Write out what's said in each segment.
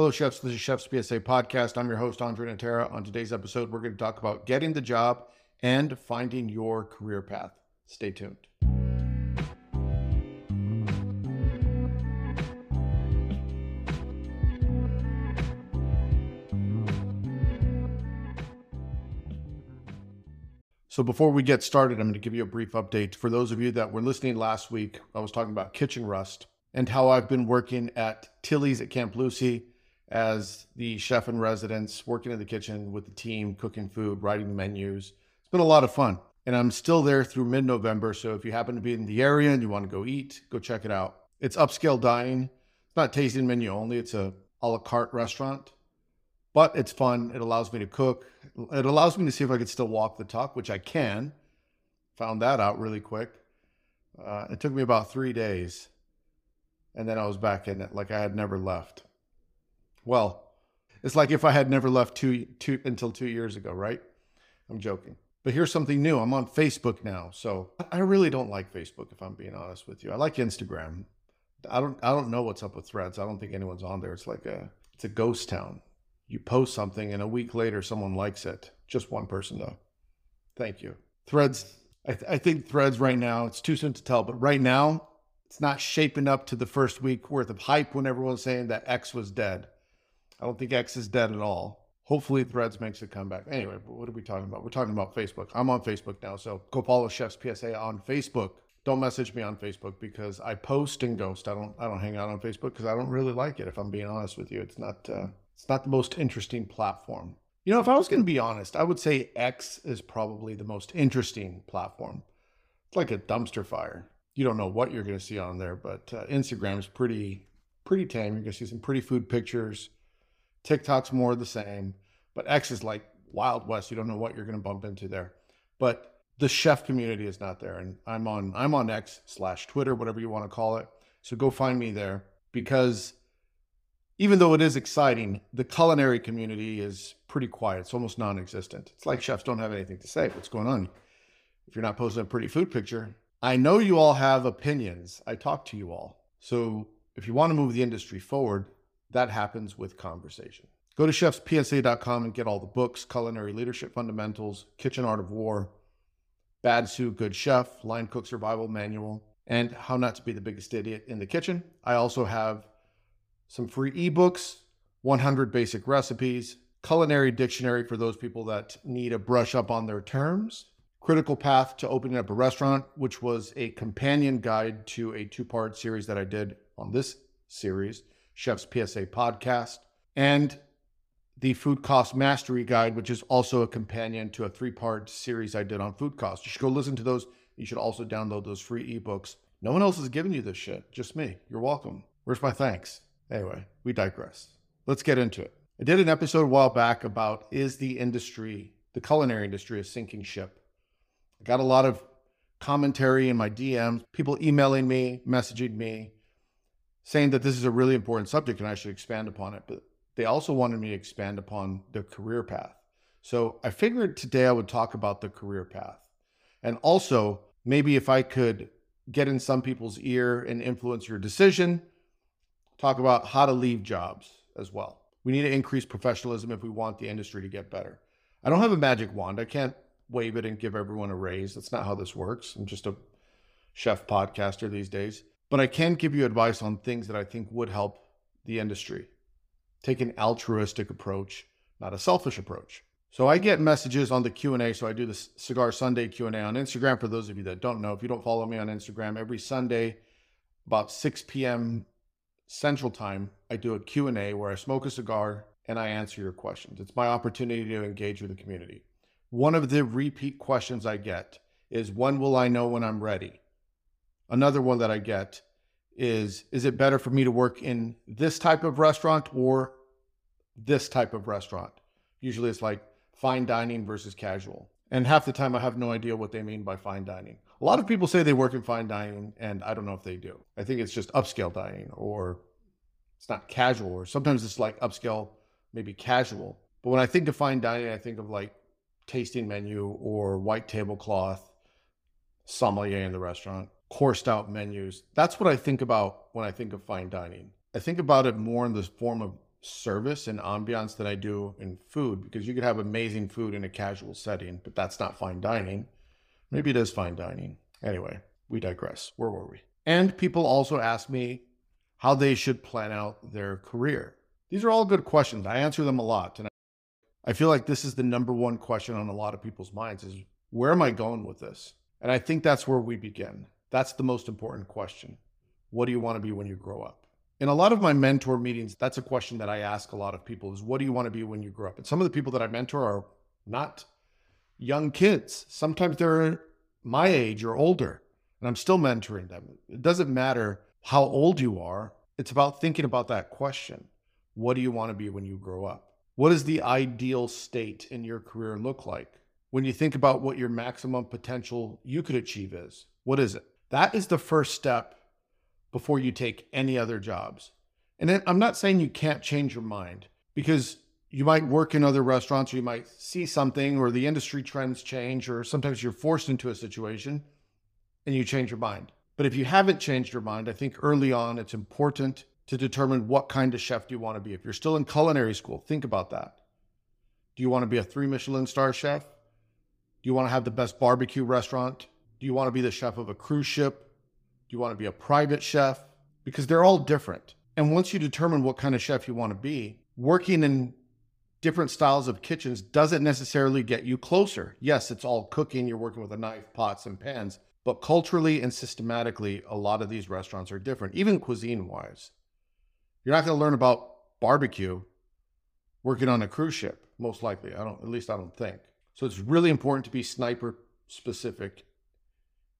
Hello, chefs. This is Chef's PSA podcast. I'm your host, Andre Natera. On today's episode, we're going to talk about getting the job and finding your career path. Stay tuned. So before we get started, I'm going to give you a brief update. For those of you that were listening last week, I was talking about kitchen rust and how I've been working at Tillys at Camp Lucy as the chef in residence, working in the kitchen with the team, cooking food, writing the menus. It's been a lot of fun. And I'm still there through mid-November. So if you happen to be in the area and you want to go eat, go check it out. It's upscale dining. It's not tasting menu only. It's a la carte restaurant, but it's fun. It allows me to cook. It allows me to see if I could still walk the talk, which I can. Found that out really quick. It took me about 3 days. And then I was back in it like I had never left. Well, it's like if I had never left until 2 years ago, right? I'm joking. But here's something new. I'm on Facebook now. So I really don't like Facebook, if I'm being honest with you. I like Instagram. I don't know what's up with Threads. I don't think anyone's on there. It's like it's a ghost town. You post something and a week later, someone likes it. Just one person though. Thank you. Threads. I think Threads right now, it's too soon to tell, but right now, it's not shaping up to the first week worth of hype when everyone's saying that X was dead. I don't think X is dead at all. Hopefully Threads makes a comeback. Anyway, what are we talking about? We're talking about Facebook. I'm on Facebook now, so go follow Chef's PSA on Facebook. Don't message me on Facebook because I post and ghost. I don't hang out on Facebook because I don't really like it, if I'm being honest with you. It's not the most interesting platform. You know, if I was going to be honest, I would say X is probably the most interesting platform. It's like a dumpster fire. You don't know what you're going to see on there, but Instagram is pretty tame. You're going to see some pretty food pictures. TikTok's more the same, but X is like Wild West. You don't know what you're going to bump into there, but the chef community is not there. And I'm on X/Twitter, whatever you want to call it. So go find me there because even though it is exciting, the culinary community is pretty quiet. It's almost non-existent. It's like chefs don't have anything to say. What's going on? If you're not posting a pretty food picture, I know you all have opinions. I talk to you all. So if you want to move the industry forward, that happens with conversation. Go to chefspsa.com and get all the books, Culinary Leadership Fundamentals, Kitchen Art of War, Bad Sous Good Chef, Line Cook Survival Manual, and How Not to Be the Biggest Idiot in the Kitchen. I also have some free ebooks, 100 Basic Recipes, Culinary Dictionary for those people that need a brush up on their terms, Critical Path to Opening Up a Restaurant, which was a companion guide to a two-part series that I did on this series, Chef's PSA Podcast, and the Food Cost Mastery Guide, which is also a companion to a three-part series I did on food costs. You should go listen to those. You should also download those free ebooks. No one else is giving you this shit, just me. You're welcome. Where's my thanks? Anyway, we digress. Let's get into it. I did an episode a while back about is the culinary industry, a sinking ship? I got a lot of commentary in my DMs, people emailing me, messaging me, saying that this is a really important subject and I should expand upon it. But they also wanted me to expand upon the career path. So I figured today I would talk about the career path. And also, maybe if I could get in some people's ear and influence your decision, talk about how to leave jobs as well. We need to increase professionalism if we want the industry to get better. I don't have a magic wand. I can't wave it and give everyone a raise. That's not how this works. I'm just a chef podcaster these days, but I can give you advice on things that I think would help the industry. Take an altruistic approach, not a selfish approach. So I get messages on the Q&A. So I do this Cigar Sunday Q&A on Instagram. For those of you that don't know, if you don't follow me on Instagram, every Sunday, about 6 p.m. Central Time, I do a Q&A where I smoke a cigar and I answer your questions. It's my opportunity to engage with the community. One of the repeat questions I get is, when will I know when I'm ready? Another one that I get is it better for me to work in this type of restaurant or this type of restaurant? Usually it's like fine dining versus casual. And half the time I have no idea what they mean by fine dining. A lot of people say they work in fine dining and I don't know if they do. I think it's just upscale dining or it's not casual, or sometimes it's like upscale, maybe casual. But when I think of fine dining, I think of like tasting menu or white tablecloth, sommelier in the restaurant, coursed out menus. That's what I think about when I think of fine dining. I think about it more in the form of service and ambiance than I do in food, because you could have amazing food in a casual setting, but that's not fine dining. Maybe it is fine dining. Anyway, we digress. Where were we? And people also ask me how they should plan out their career. These are all good questions. I answer them a lot. And I feel like this is the number one question on a lot of people's minds is, where am I going with this? And I think that's where we begin. That's the most important question. What do you want to be when you grow up? In a lot of my mentor meetings, that's a question that I ask a lot of people is, what do you want to be when you grow up? And some of the people that I mentor are not young kids. Sometimes they're my age or older, and I'm still mentoring them. It doesn't matter how old you are. It's about thinking about that question. What do you want to be when you grow up? What does the ideal state in your career look like? When you think about what your maximum potential you could achieve is, what is it? That is the first step before you take any other jobs. And then I'm not saying you can't change your mind, because you might work in other restaurants, or you might see something, or the industry trends change, or sometimes you're forced into a situation and you change your mind. But if you haven't changed your mind, I think early on, it's important to determine what kind of chef do you want to be. If you're still in culinary school, think about that. Do you want to be a 3-Michelin star chef? Do you want to have the best barbecue restaurant? Do you want to be the chef of a cruise ship? Do you want to be a private chef? Because they're all different. And once you determine what kind of chef you want to be, working in different styles of kitchens doesn't necessarily get you closer. Yes, it's all cooking. You're working with a knife, pots, and pans. But culturally and systematically, a lot of these restaurants are different, even cuisine-wise. You're not going to learn about barbecue working on a cruise ship, most likely. At least I don't think. So it's really important to be sniper specific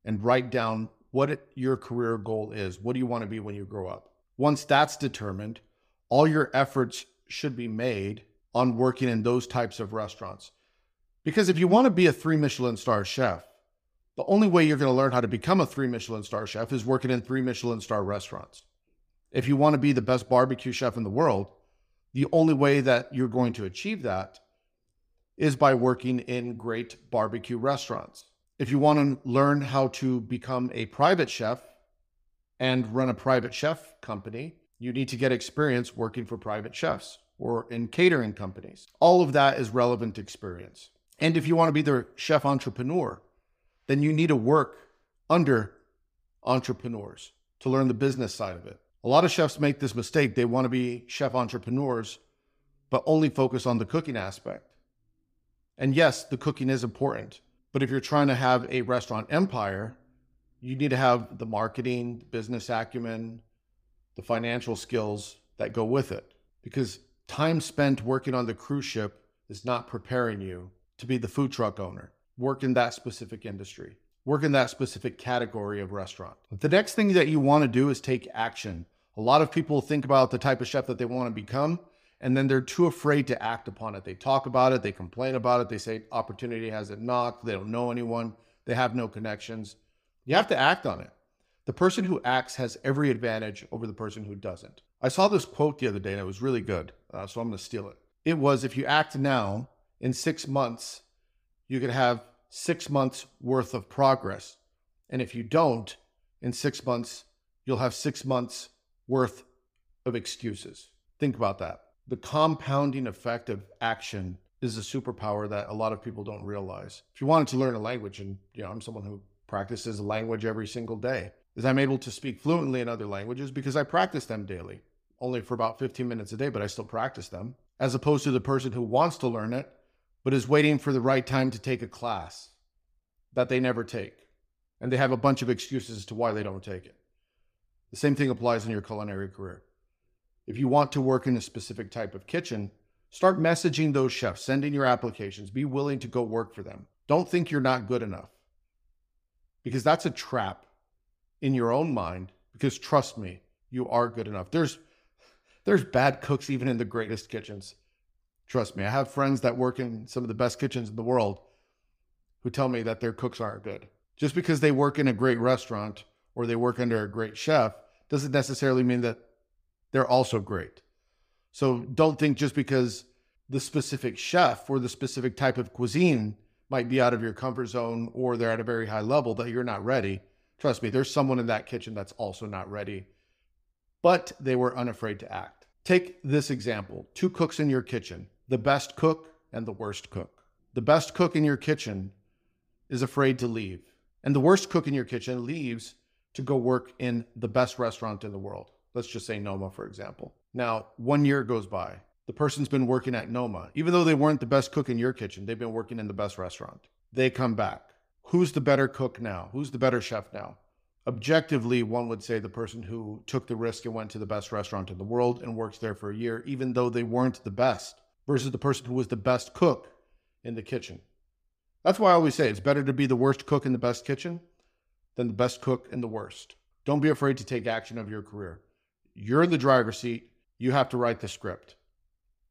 and write down what your career goal is. What do you want to be when you grow up? Once that's determined, all your efforts should be made on working in those types of restaurants. Because if you want to be a 3-Michelin star chef, the only way you're going to learn how to become a 3-Michelin star chef is working in 3-Michelin star restaurants. If you want to be the best barbecue chef in the world, the only way that you're going to achieve that is by working in great barbecue restaurants. If you want to learn how to become a private chef and run a private chef company, you need to get experience working for private chefs or in catering companies. All of that is relevant experience. And if you want to be the chef entrepreneur, then you need to work under entrepreneurs to learn the business side of it. A lot of chefs make this mistake. They want to be chef entrepreneurs, but only focus on the cooking aspect. And yes, the cooking is important, but if you're trying to have a restaurant empire, you need to have the marketing, the business acumen, the financial skills that go with it, because time spent working on the cruise ship is not preparing you to be the food truck owner. Work in that specific industry, work in that specific category of restaurant. The next thing that you want to do is take action. A lot of people think about the type of chef that they want to become, and then they're too afraid to act upon it. They talk about it. They complain about it. They say opportunity hasn't knocked. They don't know anyone. They have no connections. You have to act on it. The person who acts has every advantage over the person who doesn't. I saw this quote the other day and it was really good, so I'm going to steal it. It was, if you act now, in 6 months, you could have 6 months worth of progress. And if you don't, in 6 months, you'll have 6 months worth of excuses. Think about that. The compounding effect of action is a superpower that a lot of people don't realize. If you wanted to learn a language, and I'm someone who practices a language every single day, is I'm able to speak fluently in other languages because I practice them daily, only for about 15 minutes a day, but I still practice them, as opposed to the person who wants to learn it, but is waiting for the right time to take a class that they never take. And they have a bunch of excuses as to why they don't take it. The same thing applies in your culinary career. If you want to work in a specific type of kitchen, start messaging those chefs, sending your applications, be willing to go work for them. Don't think you're not good enough, because that's a trap in your own mind, because trust me, you are good enough. There's bad cooks even in the greatest kitchens. Trust me, I have friends that work in some of the best kitchens in the world who tell me that their cooks aren't good. Just because they work in a great restaurant or they work under a great chef doesn't necessarily mean that they're also great. So don't think just because the specific chef or the specific type of cuisine might be out of your comfort zone or they're at a very high level that you're not ready. Trust me, there's someone in that kitchen that's also not ready, but they were unafraid to act. Take this example, two cooks in your kitchen, the best cook and the worst cook. The best cook in your kitchen is afraid to leave, and the worst cook in your kitchen leaves to go work in the best restaurant in the world. Let's just say Noma, for example. Now, 1 year goes by. The person's been working at Noma. Even though they weren't the best cook in your kitchen, they've been working in the best restaurant. They come back. Who's the better cook now? Who's the better chef now? Objectively, one would say the person who took the risk and went to the best restaurant in the world and worked there for a year, even though they weren't the best, versus the person who was the best cook in the kitchen. That's why I always say it's better to be the worst cook in the best kitchen than the best cook in the worst. Don't be afraid to take action of your career. You're in the driver's seat. You have to write the script.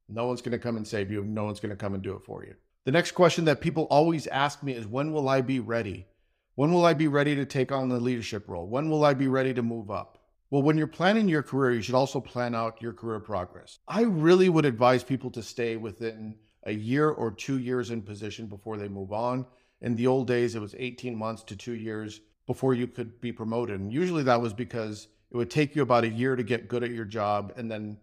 No one's going to come and save you. No one's going to come and do it for you. The next question that people always ask me is, when will I be ready? When will I be ready to take on the leadership role? When will I be ready to move up? Well, when you're planning your career, you should also plan out your career progress. I really would advise people to stay within a year or 2 years in position before they move on. In the old days, it was 18 months to 2 years before you could be promoted. And usually that was because it would take you about a year to get good at your job. And then,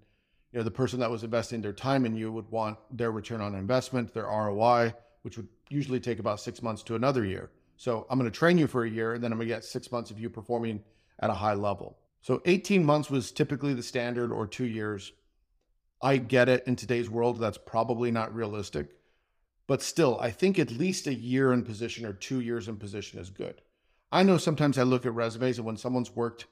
you know, the person that was investing their time in you would want their return on investment, their ROI, which would usually take about 6 months to another year. So I'm going to train you for a year, and then I'm going to get 6 months of you performing at a high level. So 18 months was typically the standard, or 2 years. I get it. In today's world, that's probably not realistic. But still, I think at least a year in position or 2 years in position is good. I know sometimes I look at resumes, and when someone's worked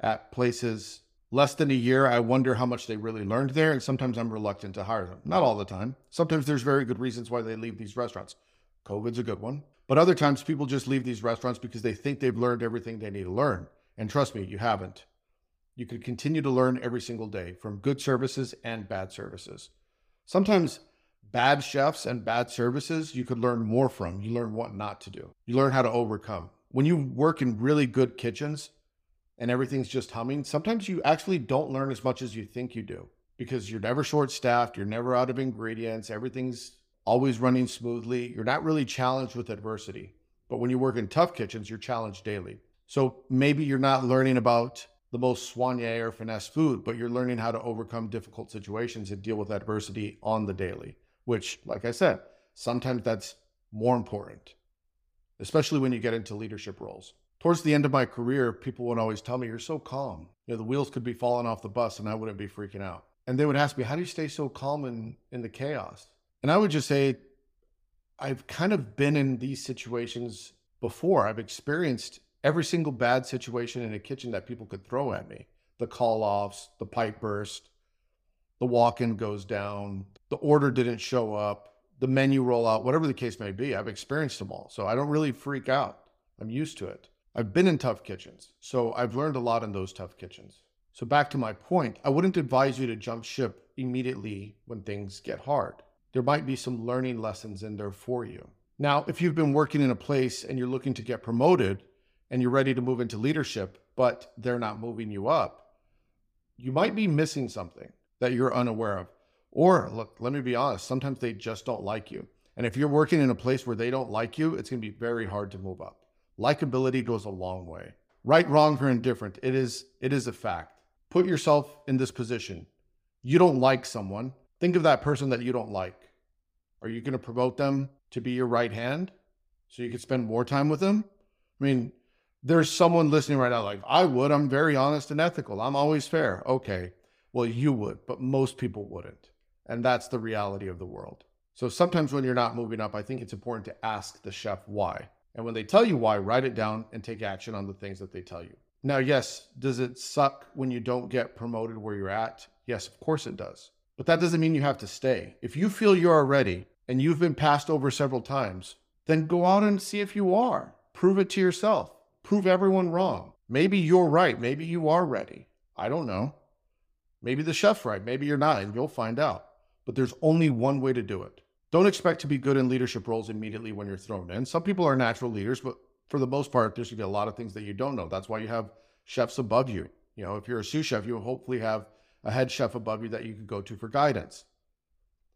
at places less than a year, I wonder how much they really learned there. And sometimes I'm reluctant to hire them. Not all the time. Sometimes there's very good reasons why they leave these restaurants. COVID's a good one. But other times people just leave these restaurants because they think they've learned everything they need to learn. And trust me, you haven't. You could continue to learn every single day from good services and bad services. Sometimes bad chefs and bad services, you could learn more from. You learn what not to do. You learn how to overcome. When you work in really good kitchens and everything's just humming, sometimes you actually don't learn as much as you think you do because you're never short-staffed. You're never out of ingredients. Everything's always running smoothly. You're not really challenged with adversity. But when you work in tough kitchens, you're challenged daily. So maybe you're not learning about the most soigné or finesse food, but you're learning how to overcome difficult situations and deal with adversity on the daily, which, like I said, sometimes that's more important, especially when you get into leadership roles. Towards the end of my career, people would always tell me, you're so calm. You know, the wheels could be falling off the bus and I wouldn't be freaking out. And they would ask me, how do you stay so calm in the chaos? And I would just say, I've kind of been in these situations before. I've experienced every single bad situation in a kitchen that people could throw at me. The call-offs, the pipe burst, the walk-in goes down, the order didn't show up, the menu rollout, whatever the case may be, I've experienced them all. So I don't really freak out. I'm used to it. I've been in tough kitchens. So I've learned a lot in those tough kitchens. So back to my point, I wouldn't advise you to jump ship immediately when things get hard. There might be some learning lessons in there for you. Now, if you've been working in a place and you're looking to get promoted, and you're ready to move into leadership, but they're not moving you up, you might be missing something that you're unaware of. Or look, let me be honest, sometimes they just don't like you. And if you're working in a place where they don't like you, it's gonna be very hard to move up. Likability goes a long way. Right, wrong, or indifferent, it is a fact. Put yourself in this position. You don't like someone. Think of that person that you don't like. Are you gonna promote them to be your right hand so you can spend more time with them? I mean, there's someone listening right now like, I would. I'm very honest and ethical. I'm always fair. Okay, well, you would, but most people wouldn't. And that's the reality of the world. So sometimes when you're not moving up, I think it's important to ask the chef why. And when they tell you why, write it down and take action on the things that they tell you. Now, yes, does it suck when you don't get promoted where you're at? Yes, of course it does. But that doesn't mean you have to stay. If you feel you are ready and you've been passed over several times, then go out and see if you are. Prove it to yourself. Prove everyone wrong. Maybe you're right. Maybe you are ready. I don't know. Maybe the chef's right. Maybe you're not, and you'll find out. But there's only one way to do it. Don't expect to be good in leadership roles immediately when you're thrown in. Some people are natural leaders, but for the most part, there's going to be a lot of things that you don't know. That's why you have chefs above you. You know, if you're a sous chef, you hopefully have a head chef above you that you can go to for guidance.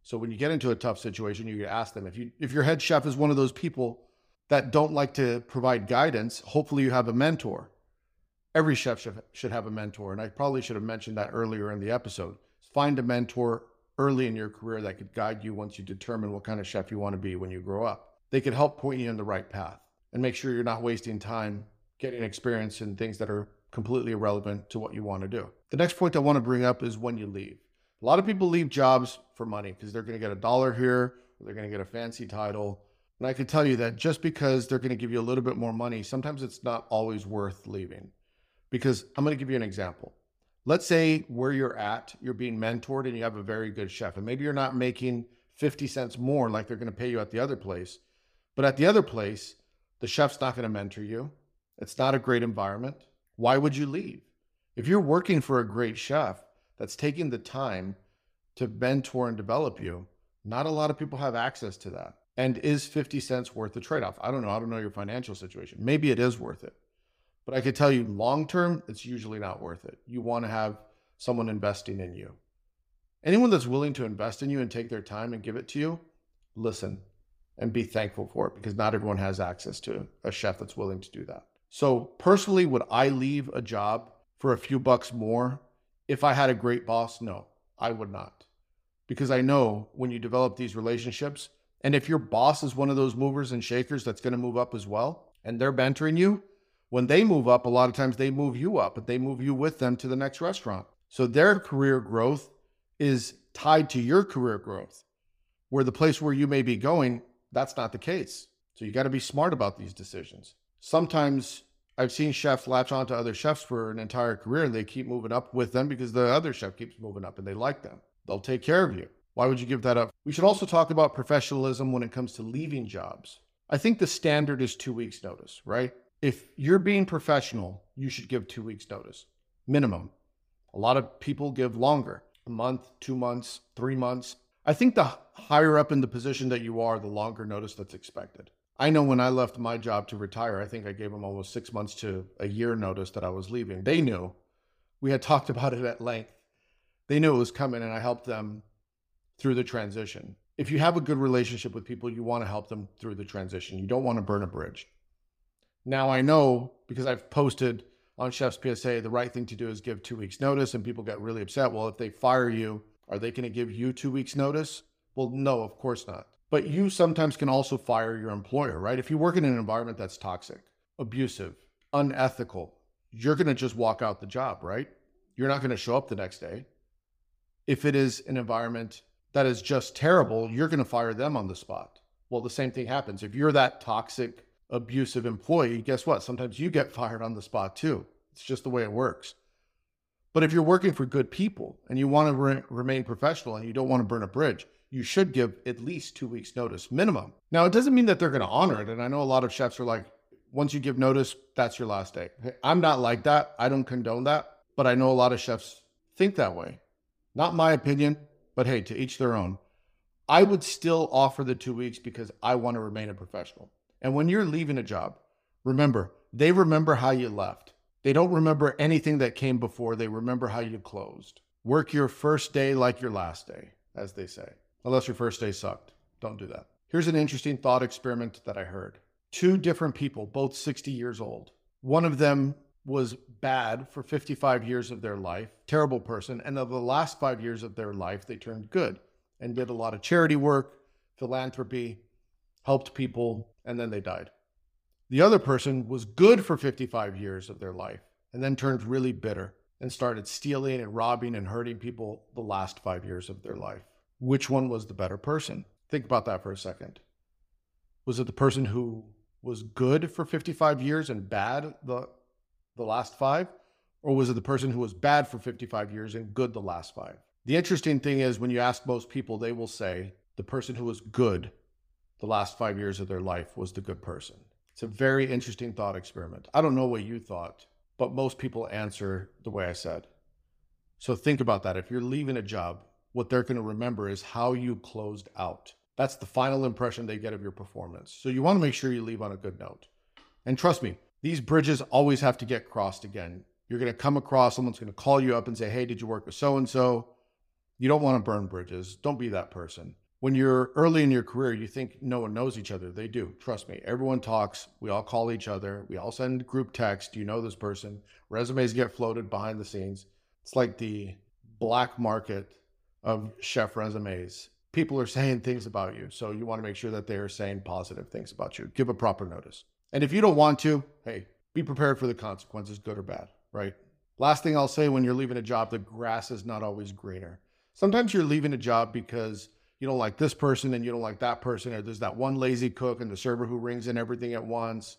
So when you get into a tough situation, you can ask them. If your head chef is one of those people that don't like to provide guidance, hopefully you have a mentor. Every chef should have a mentor, and I probably should have mentioned that earlier in the episode. It's find a mentor early in your career that could guide you once you determine what kind of chef you want to be when you grow up. They could help point you in the right path and make sure you're not wasting time getting experience in things that are completely irrelevant to what you want to do. The next point I want to bring up is when you leave. A lot of people leave jobs for money because they're going to get a dollar here, or they're going to get a fancy title. And I can tell you that just because they're going to give you a little bit more money, sometimes it's not always worth leaving. Because I'm going to give you an example. Let's say where you're at, you're being mentored and you have a very good chef, and maybe you're not making 50 cents more like they're going to pay you at the other place. But at the other place, the chef's not going to mentor you. It's not a great environment. Why would you leave? If you're working for a great chef that's taking the time to mentor and develop you, not a lot of people have access to that. And is 50 cents worth the trade-off? I don't know. I don't know your financial situation. Maybe it is worth it. But I could tell you long-term, it's usually not worth it. You want to have someone investing in you. Anyone that's willing to invest in you and take their time and give it to you, listen and be thankful for it, because not everyone has access to a chef that's willing to do that. So personally, would I leave a job for a few bucks more if I had a great boss? No, I would not. Because I know when you develop these relationships, and if your boss is one of those movers and shakers that's going to move up as well, and they're mentoring you, when they move up, a lot of times they move you up, but they move you with them to the next restaurant. So their career growth is tied to your career growth, where the place where you may be going, that's not the case. So you got to be smart about these decisions. Sometimes I've seen chefs latch onto other chefs for an entire career, and they keep moving up with them because the other chef keeps moving up and they like them. They'll take care of you. Why would you give that up? We should also talk about professionalism when it comes to leaving jobs. I think the standard is 2 weeks notice, right? If you're being professional, you should give 2 weeks notice, minimum. A lot of people give longer, a month, 2 months, 3 months. I think the higher up in the position that you are, the longer notice that's expected. I know when I left my job to retire, I think I gave them almost 6 months to a year notice that I was leaving. They knew. We had talked about it at length. They knew it was coming, and I helped them through the transition. If you have a good relationship with people, you want to help them through the transition. You don't want to burn a bridge. Now I know, because I've posted on Chef's PSA, the right thing to do is give 2 weeks notice, and people get really upset. Well, if they fire you, are they going to give you 2 weeks notice? Well, no, of course not. But you sometimes can also fire your employer, right? If you work in an environment that's toxic, abusive, unethical, you're going to just walk out the job, right? You're not going to show up the next day. If it is an environment that is just terrible, you're going to fire them on the spot. Well, the same thing happens. If you're that toxic, abusive employee, guess what? Sometimes you get fired on the spot too. It's just the way it works. But if you're working for good people and you want to remain professional and you don't want to burn a bridge, you should give at least 2 weeks notice minimum. Now, it doesn't mean that they're going to honor it. And I know a lot of chefs are like, once you give notice, that's your last day. I'm not like that. I don't condone that. But I know a lot of chefs think that way. Not my opinion. But hey, to each their own. I would still offer the 2 weeks because I want to remain a professional. And when you're leaving a job, remember, they remember how you left. They don't remember anything that came before. They remember how you closed. Work your first day like your last day, as they say. Unless your first day sucked. Don't do that. Here's an interesting thought experiment that I heard. Two different people, both 60 years old. One of them was bad for 55 years of their life, terrible person. And of the last 5 years of their life, they turned good and did a lot of charity work, philanthropy, helped people, and then they died. The other person was good for 55 years of their life and then turned really bitter and started stealing and robbing and hurting people the last 5 years of their life. Which one was the better person? Think about that for a second. Was it the person who was good for 55 years and bad the last five? Or was it the person who was bad for 55 years and good the last five? The interesting thing is when you ask most people, they will say the person who was good the last 5 years of their life was the good person. It's a very interesting thought experiment. I don't know what you thought, but most people answer the way I said. So think about that. If you're leaving a job, what they're going to remember is how you closed out. That's the final impression they get of your performance. So you want to make sure you leave on a good note. And trust me, these bridges always have to get crossed again. You're going to come across, someone's going to call you up and say, hey, did you work with so-and-so? You don't want to burn bridges. Don't be that person. When you're early in your career, you think no one knows each other. They do. Trust me. Everyone talks. We all call each other. We all send group text. You know this person. Resumes get floated behind the scenes. It's like the black market of chef resumes. People are saying things about you, so you want to make sure that they are saying positive things about you. Give a proper notice. And if you don't want to, hey, be prepared for the consequences, good or bad, right? Last thing I'll say, when you're leaving a job, the grass is not always greener. Sometimes you're leaving a job because you don't like this person and you don't like that person, or there's that one lazy cook and the server who rings in everything at once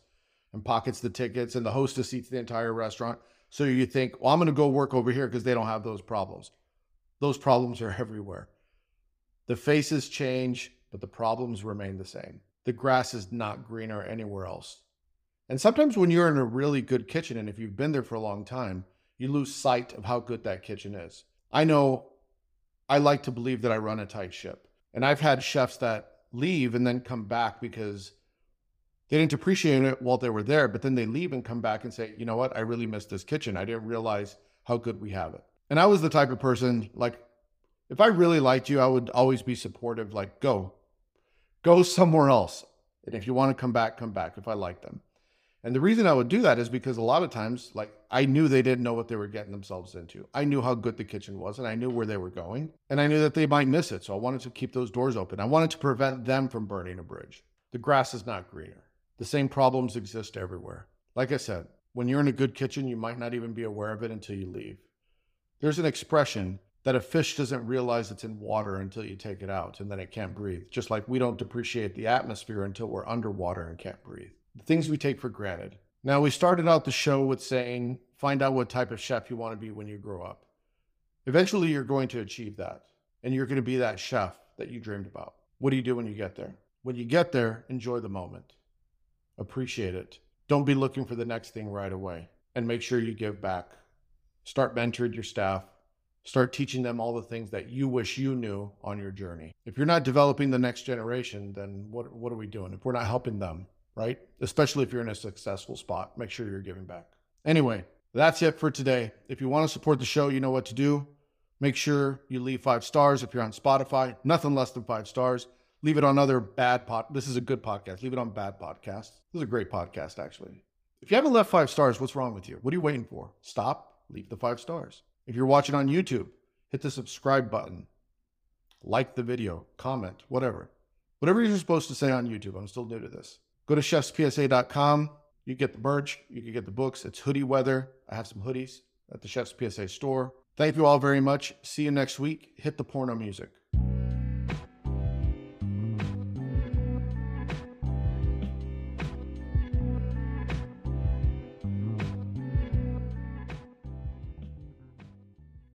and pockets the tickets, and the hostess eats the entire restaurant. So you think, well, I'm going to go work over here because they don't have those problems. Those problems are everywhere. The faces change, but the problems remain the same. The grass is not greener anywhere else. And sometimes when you're in a really good kitchen, and if you've been there for a long time, you lose sight of how good that kitchen is. I know I like to believe that I run a tight ship. And I've had chefs that leave and then come back because they didn't appreciate it while they were there, but then they leave and come back and say, you know what, I really missed this kitchen. I didn't realize how good we have it. And I was the type of person, like, if I really liked you, I would always be supportive, like, go somewhere else. And if you want to come back if I like them. And the reason I would do that is because a lot of times, like, I knew they didn't know what they were getting themselves into. I knew how good the kitchen was, and I knew where they were going, and I knew that they might miss it. So I wanted to keep those doors open. I wanted to prevent them from burning a bridge. The grass is not greener. The same problems exist everywhere. Like I said, when you're in a good kitchen, you might not even be aware of it until you leave. There's an expression that a fish doesn't realize it's in water until you take it out, and then it can't breathe. Just like we don't appreciate the atmosphere until we're underwater and can't breathe. The things we take for granted. Now, we started out the show with saying, find out what type of chef you want to be when you grow up. Eventually, you're going to achieve that, and you're going to be that chef that you dreamed about. What do you do when you get there? When you get there, enjoy the moment. Appreciate it. Don't be looking for the next thing right away, and make sure you give back. Start mentoring your staff. Start teaching them all the things that you wish you knew on your journey. If you're not developing the next generation, then what are we doing? If we're not helping them, right? Especially if you're in a successful spot, make sure you're giving back. Anyway, that's it for today. If you want to support the show, you know what to do. Make sure you leave 5 stars. If you're on Spotify, nothing less than 5 stars. Leave it on other bad podcasts. This is a good podcast. Leave it on bad podcasts. This is a great podcast, actually. If you haven't left 5 stars, what's wrong with you? What are you waiting for? Stop, leave the 5 stars. If you're watching on YouTube, hit the subscribe button, like the video, comment, whatever. Whatever you're supposed to say on YouTube. I'm still new to this. Go to ChefsPSA.com. You get the merch. You can get the books. It's hoodie weather. I have some hoodies at the Chefs PSA store. Thank you all very much. See you next week. Hit the porno music.